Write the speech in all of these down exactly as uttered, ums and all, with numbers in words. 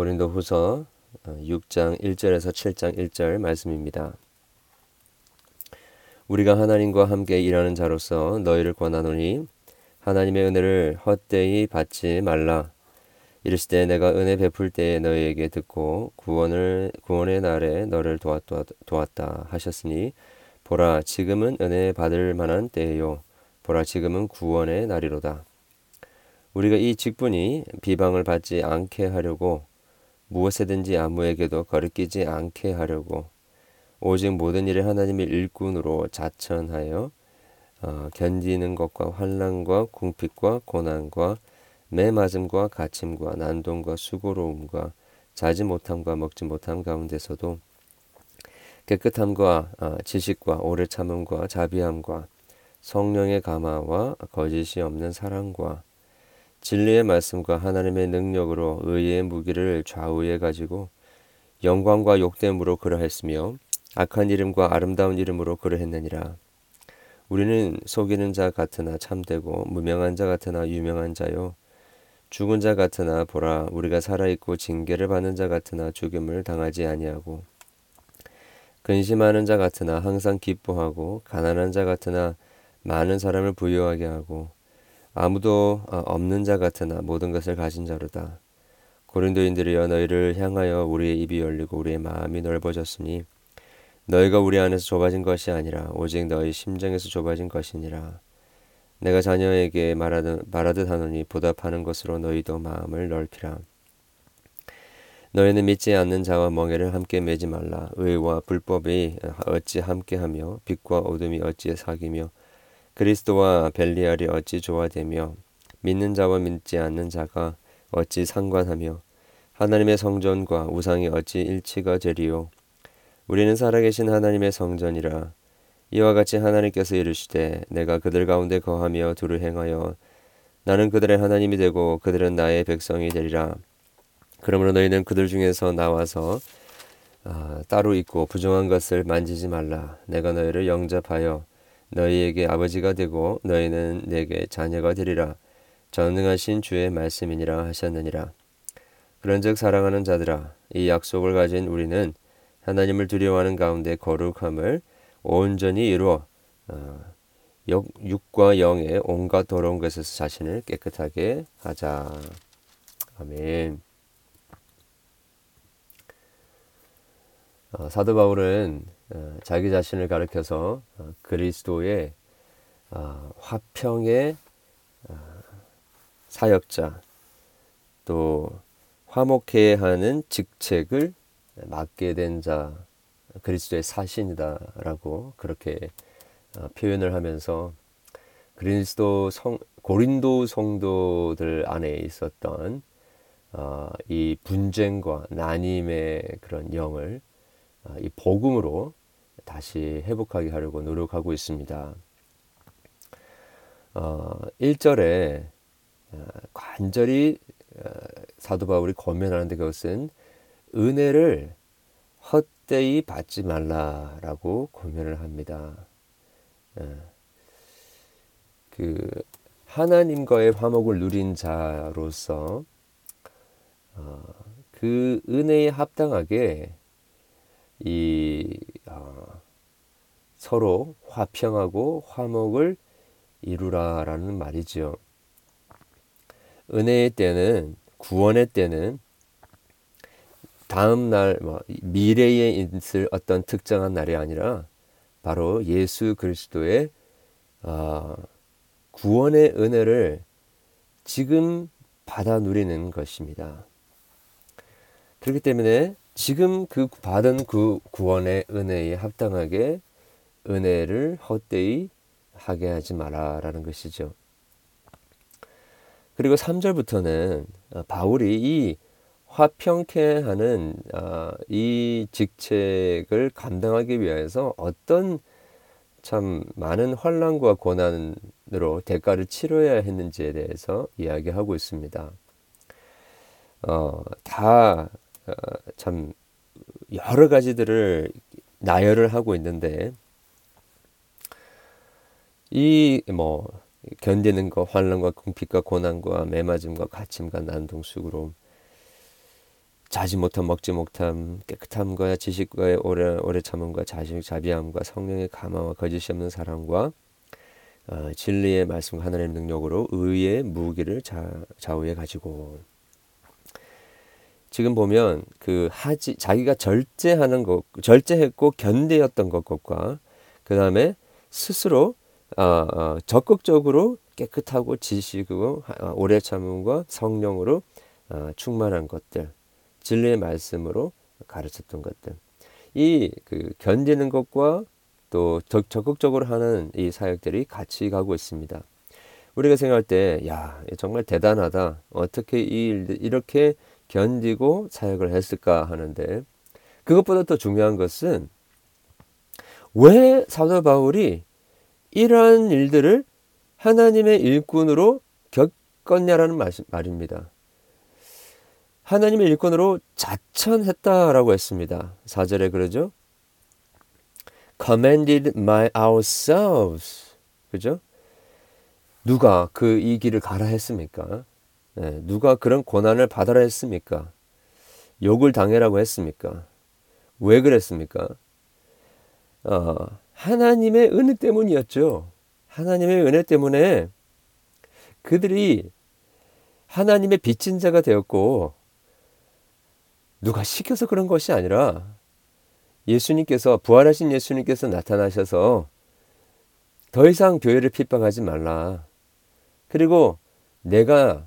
고린도후서 육 장 일 절에서 칠 장 일 절 말씀입니다. 우리가 하나님과 함께 일하는 자로서 너희를 권하노니 하나님의 은혜를 헛되이 받지 말라. 이르시되 내가 은혜 베풀 때에 너희에게 듣고 구원을, 구원의 날에 너를 도왔다, 도왔다 하셨으니 보라 지금은 은혜 받을 만한 때에요. 보라 지금은 구원의 날이로다. 우리가 이 직분이 비방을 받지 않게 하려고 무엇에든지 아무에게도 거리끼지 않게 하려고 오직 모든 일에 하나님의 일꾼으로 자천하여 어, 견디는 것과 환난과 궁핍과 고난과 매맞음과 갇힘과 난동과 수고로움과 자지 못함과 먹지 못함 가운데서도 깨끗함과 어, 지식과 오래 참음과 자비함과 성령의 감화와 거짓이 없는 사랑과 진리의 말씀과 하나님의 능력으로 의의 무기를 좌우에 가지고 영광과 욕됨으로 그러했으며 악한 이름과 아름다운 이름으로 그러했느니라. 우리는 속이는 자 같으나 참되고 무명한 자 같으나 유명한 자요. 죽은 자 같으나 보라 우리가 살아있고 징계를 받는 자 같으나 죽임을 당하지 아니하고 근심하는 자 같으나 항상 기뻐하고 가난한 자 같으나 많은 사람을 부유하게 하고 아무도 없는 자 같으나 모든 것을 가진 자로다. 고린도인들이여 너희를 향하여 우리의 입이 열리고 우리의 마음이 넓어졌으니 너희가 우리 안에서 좁아진 것이 아니라 오직 너희 심정에서 좁아진 것이니라. 내가 자녀에게 말하듯, 말하듯 하노니 보답하는 것으로 너희도 마음을 넓히라. 너희는 믿지 않는 자와 멍에를 함께 매지 말라. 의와 불법이 어찌 함께하며 빛과 어둠이 어찌 사귀며 그리스도와 벨리알이 어찌 조화되며 믿는 자와 믿지 않는 자가 어찌 상관하며 하나님의 성전과 우상이 어찌 일치가 되리요. 우리는 살아계신 하나님의 성전이라. 이와 같이 하나님께서 이르시되 내가 그들 가운데 거하며 두루 행하여 나는 그들의 하나님이 되고 그들은 나의 백성이 되리라. 그러므로 너희는 그들 중에서 나와서 아, 따로 있고 부정한 것을 만지지 말라. 내가 너희를 영접하여 너희에게 아버지가 되고 너희는 내게 자녀가 되리라. 전능하신 주의 말씀이니라 하셨느니라. 그런즉 사랑하는 자들아 이 약속을 가진 우리는 하나님을 두려워하는 가운데 거룩함을 온전히 이루어 어, 육과 영의 온갖 더러운 것에서 자신을 깨끗하게 하자. 아멘. 어, 사도 바울은 어, 자기 자신을 가리켜서 어, 그리스도의 어, 화평의 어, 사역자 또 화목해야 하는 직책을 맡게 된 자 그리스도의 사신이다라고 그렇게 어, 표현을 하면서 그리스도 성, 고린도 성도들 안에 있었던 어, 이 분쟁과 난임의 그런 영을 어, 이 복음으로 다시 회복하게 하려고 노력하고 있습니다. 어, 일 절에 어, 간절히 어, 사도 바울이 권면하는데 그것은 은혜를 헛되이 받지 말라라고 권면을 합니다. 그 하나님과의 화목을 누린 자로서 그 은혜에 합당하게 이 서로 화평하고 화목을 이루라라는 말이죠. 은혜의 때는 구원의 때는 다음 날, 미래에 있을 어떤 특정한 날이 아니라 바로 예수 그리스도의 구원의 은혜를 지금 받아 누리는 것입니다. 그렇기 때문에 지금 그 받은 그 구원의 은혜에 합당하게 은혜를 헛되이 하게 하지 마라라는 것이죠. 그리고 삼 절부터는 바울이 이 화평케 하는 아, 이 직책을 감당하기 위해서 어떤 참 많은 환난과 고난으로 대가를 치러야 했는지에 대해서 이야기하고 있습니다. 어, 다 참 어, 여러 가지들을 나열을 하고 있는데 이 뭐 견디는 거 환난과 궁핍과 고난과 매맞음과 갇힘과 난동 수고로 자지 못함 먹지 못함 깨끗함과 지식과의 오래 오래 참음과 자식 자비함과 성령의 감화와 거짓이 없는 사랑과 어, 진리의 말씀 하나님의 능력으로 의의 무기를 자, 좌우에 가지고. 지금 보면 그 하지 자기가 절제하는 것, 절제했고 견디었던 것과 그 다음에 스스로 어, 어, 적극적으로 깨끗하고 지식이고 어, 오래 참음과 성령으로 어, 충만한 것들. 진리의 말씀으로 가르쳤던 것들, 이 그 견디는 것과 또 적극적으로 하는 이 사역들이 같이 가고 있습니다. 우리가 생각할 때, 야, 정말 대단하다. 어떻게 이 이렇게 견디고 사역을 했을까 하는데, 그것보다 더 중요한 것은 왜 사도 바울이 이러한 일들을 하나님의 일꾼으로 겪었냐라는 말입니다. 하나님의 일꾼으로 자천했다라고 했습니다. 사 절에 그러죠. Commended by ourselves. 그죠? 누가 그 이 길을 가라 했습니까? 네, 누가 그런 고난을 받아라 했습니까? 욕을 당해라고 했습니까? 왜 그랬습니까? 어, 하나님의 은혜 때문이었죠. 하나님의 은혜 때문에 그들이 하나님의 빚진 자가 되었고, 누가 시켜서 그런 것이 아니라 예수님께서 부활하신 예수님께서 나타나셔서 더 이상 교회를 핍박하지 말라. 그리고 내가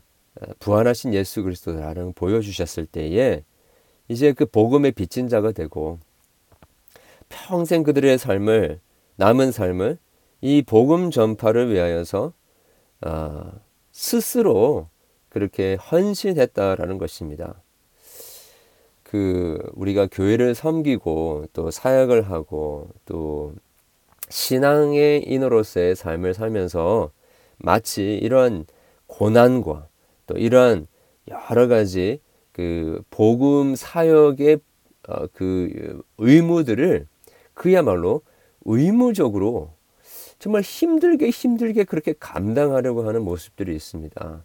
부활하신 예수 그리스도라는 보여주셨을 때에 이제 그 복음의 빚진 자가 되고 평생 그들의 삶을 남은 삶을 이 복음 전파를 위하여서 아, 스스로 그렇게 헌신했다라는 것입니다. 그 우리가 교회를 섬기고 또 사역을 하고 또 신앙의 인으로서의 삶을 살면서 마치 이러한 고난과 또 이러한 여러 가지 그 복음 사역의 어, 그 의무들을 그야말로 의무적으로 정말 힘들게 힘들게 그렇게 감당하려고 하는 모습들이 있습니다.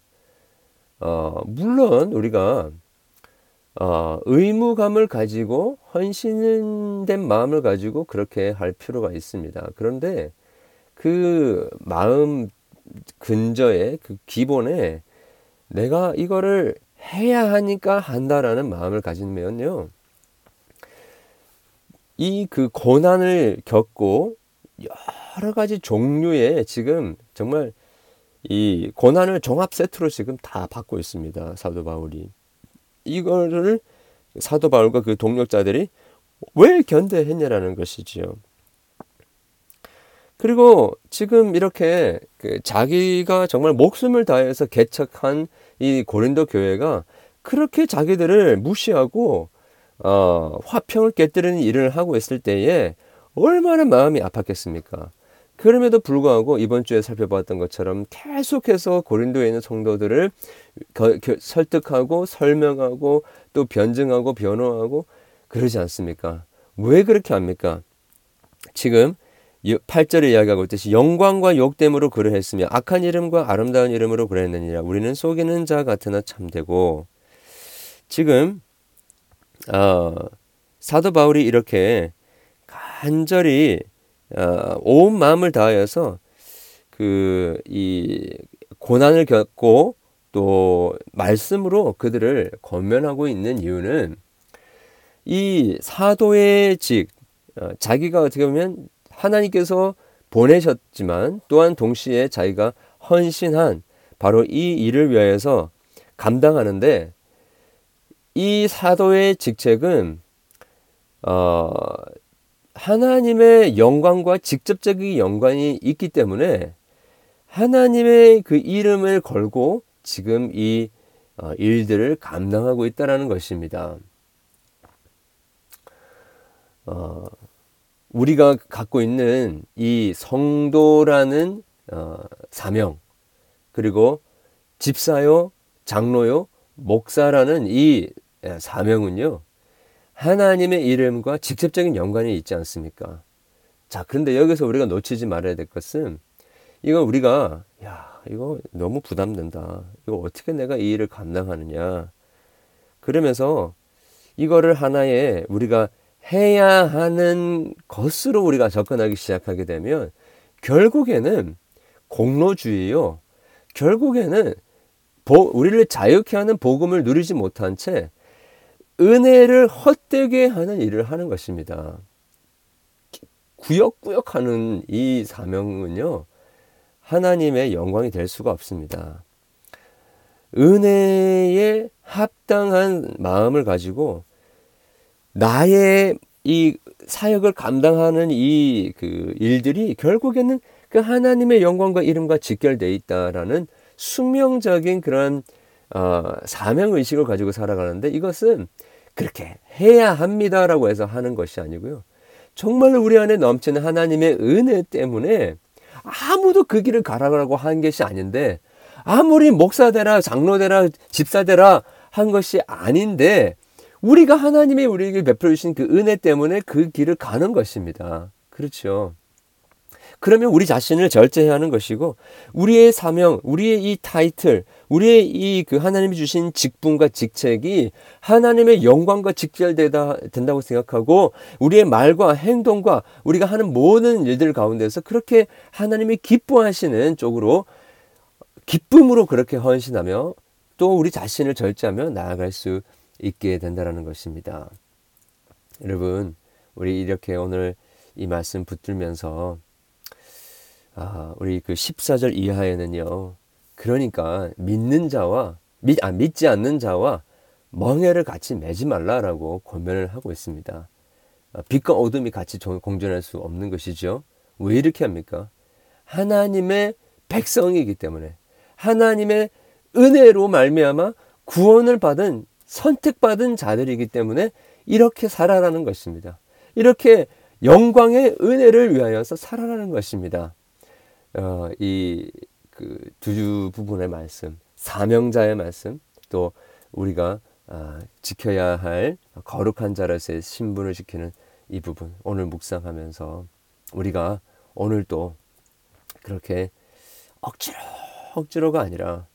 어, 물론 우리가 어, 의무감을 가지고 헌신된 마음을 가지고 그렇게 할 필요가 있습니다. 그런데 그 마음 근저에 그 기본에 내가 이거를 해야 하니까 한다라는 마음을 가지면요. 이 그 고난을 겪고 여러 가지 종류의 지금 정말 이 고난을 종합 세트로 지금 다 받고 있습니다. 사도 바울이. 이거를 사도 바울과 그 동역자들이 왜 견뎌했냐라는 것이지요. 그리고 지금 이렇게 그 자기가 정말 목숨을 다해서 개척한 이 고린도 교회가 그렇게 자기들을 무시하고 어, 화평을 깨뜨리는 일을 하고 있을 때에 얼마나 마음이 아팠겠습니까? 그럼에도 불구하고 이번 주에 살펴봤던 것처럼 계속해서 고린도에 있는 성도들을 겨, 겨, 설득하고 설명하고 또 변증하고 변호하고 그러지 않습니까? 왜 그렇게 합니까? 지금 팔 절에 이야기하고 있듯이 영광과 욕됨으로 그러했으며 악한 이름과 아름다운 이름으로 그러했느니라. 우리는 속이는 자 같으나 참되고. 지금 어, 사도 바울이 이렇게 간절히 어, 온 마음을 다하여서 그 이 고난을 겪고 또 말씀으로 그들을 권면하고 있는 이유는 이 사도의 직 어, 자기가 어떻게 보면 하나님께서 보내셨지만 또한 동시에 자기가 헌신한 바로 이 일을 위하여서 감당하는데 이 사도의 직책은 어. 하나님의 영광과 직접적인 연관이 있기 때문에 하나님의 그 이름을 걸고 지금 이 일들을 감당하고 있다는 것입니다. 어, 우리가 갖고 있는 이 성도라는 어, 사명 그리고 집사요, 장로요, 목사라는 이 사명은요. 하나님의 이름과 직접적인 연관이 있지 않습니까? 자, 그런데 여기서 우리가 놓치지 말아야 될 것은 이거 우리가 야, 이거 너무 부담된다. 이거 어떻게 내가 이 일을 감당하느냐. 그러면서 이거를 하나의 우리가 해야 하는 것으로 우리가 접근하기 시작하게 되면 결국에는 공로주의요. 결국에는 보, 우리를 자유케 하는 복음을 누리지 못한 채 은혜를 헛되게 하는 일을 하는 것입니다. 구역구역 하는 이 사명은요, 하나님의 영광이 될 수가 없습니다. 은혜에 합당한 마음을 가지고 나의 이 사역을 감당하는 이 그 일들이 결국에는 그 하나님의 영광과 이름과 직결되어 있다라는 숙명적인 그런 어, 사명의식을 가지고 살아가는데, 이것은 그렇게 해야 합니다라고 해서 하는 것이 아니고요. 정말로 우리 안에 넘치는 하나님의 은혜 때문에 아무도 그 길을 가라고 한 것이 아닌데, 아무리 목사 되라 장로 되라 집사 되라 한 것이 아닌데, 우리가 하나님의 우리에게 베풀어 주신 그 은혜 때문에 그 길을 가는 것입니다. 그렇죠. 그러면 우리 자신을 절제해야 하는 것이고, 우리의 사명, 우리의 이 타이틀, 우리의 이 그 하나님이 주신 직분과 직책이 하나님의 영광과 직결되다 된다고 생각하고, 우리의 말과 행동과 우리가 하는 모든 일들 가운데서 그렇게 하나님이 기뻐하시는 쪽으로 기쁨으로 그렇게 헌신하며 또 우리 자신을 절제하며 나아갈 수 있게 된다는 것입니다. 여러분, 우리 이렇게 오늘 이 말씀 붙들면서 아, 우리 그 십사 절 이하에는요, 그러니까 믿는 자와 믿, 아, 믿지 않는 자와 멍에를 같이 매지 말라라고 권면을 하고 있습니다. 아, 빛과 어둠이 같이 공존할 수 없는 것이죠. 왜 이렇게 합니까? 하나님의 백성이기 때문에, 하나님의 은혜로 말미암아 구원을 받은 선택받은 자들이기 때문에 이렇게 살아라는 것입니다. 이렇게 영광의 은혜를 위하여서 살아라는 것입니다. 어, 이 그 두 부분의 말씀, 사명자의 말씀, 또 우리가 아, 지켜야 할 거룩한 자로서의 신분을 지키는 이 부분, 오늘 묵상하면서 우리가 오늘도 그렇게 억지로 억지로가 아니라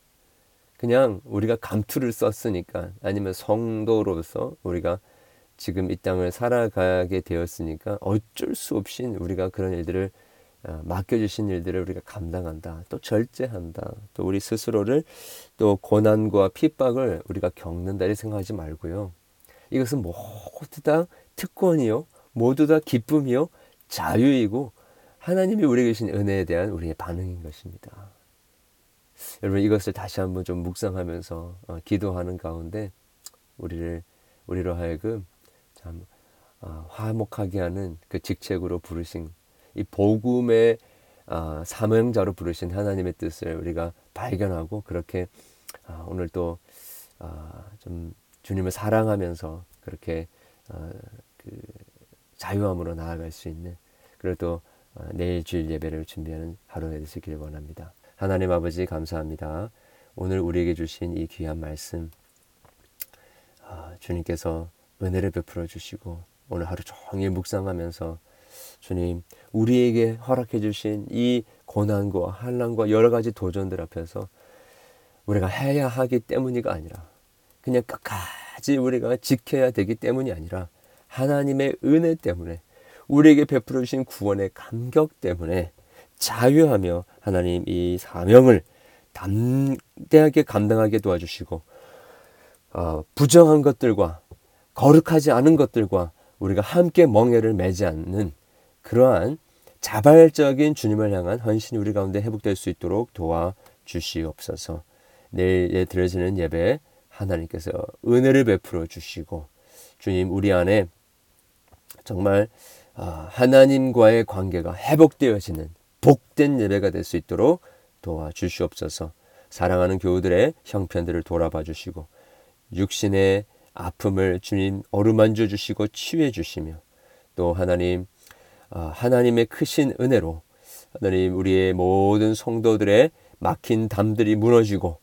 그냥 우리가 감투를 썼으니까, 아니면 성도로서 우리가 지금 이 땅을 살아가게 되었으니까 어쩔 수 없이 우리가 그런 일들을 맡겨주신 일들을 우리가 감당한다, 또 절제한다, 또 우리 스스로를 또 고난과 핍박을 우리가 겪는다 이 생각하지 말고요, 이것은 모두 다 특권이요, 모두 다 기쁨이요, 자유이고 하나님이 우리에게 주신 은혜에 대한 우리의 반응인 것입니다. 여러분, 이것을 다시 한번 좀 묵상하면서 어, 기도하는 가운데 우리를 우리로 하여금 참 어, 화목하게 하는 그 직책으로 부르신 이 복음의 어, 사명자로 부르신 하나님의 뜻을 우리가 발견하고, 그렇게 어, 오늘 또 어, 좀 주님을 사랑하면서 그렇게 어, 그 자유함으로 나아갈 수 있는, 그리고 어, 내일 주일 예배를 준비하는 하루가 되시길 원합니다. 하나님 아버지, 감사합니다. 오늘 우리에게 주신 이 귀한 말씀, 어, 주님께서 은혜를 베풀어 주시고 오늘 하루 종일 묵상하면서 주님, 우리에게 허락해 주신 이 고난과 한란과 여러 가지 도전들 앞에서 우리가 해야 하기 때문이가 아니라, 그냥 끝까지 우리가 지켜야 되기 때문이 아니라, 하나님의 은혜 때문에, 우리에게 베풀어 주신 구원의 감격 때문에 자유하며 하나님 이 사명을 담대하게 감당하게 도와주시고, 어, 부정한 것들과 거룩하지 않은 것들과 우리가 함께 멍에를 매지 않는 그러한 자발적인 주님을 향한 헌신이 우리 가운데 회복될 수 있도록 도와주시옵소서. 내일 드려지는 예배에 하나님께서 은혜를 베풀어 주시고, 주님, 우리 안에 정말 어, 하나님과의 관계가 회복되어지는 복된 예배가 될 수 있도록 도와주시옵소서. 사랑하는 교우들의 형편들을 돌아봐 주시고, 육신의 아픔을 주님 어루만져 주시고 치유해 주시며, 또 하나님 하나님의 크신 은혜로 하나님 우리의 모든 성도들의 막힌 담들이 무너지고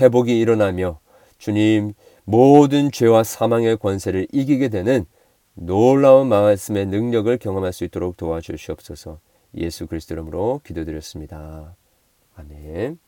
회복이 일어나며, 주님 모든 죄와 사망의 권세를 이기게 되는 놀라운 말씀의 능력을 경험할 수 있도록 도와주시옵소서. 예수 그리스도 이름으로 기도드렸습니다. 아멘.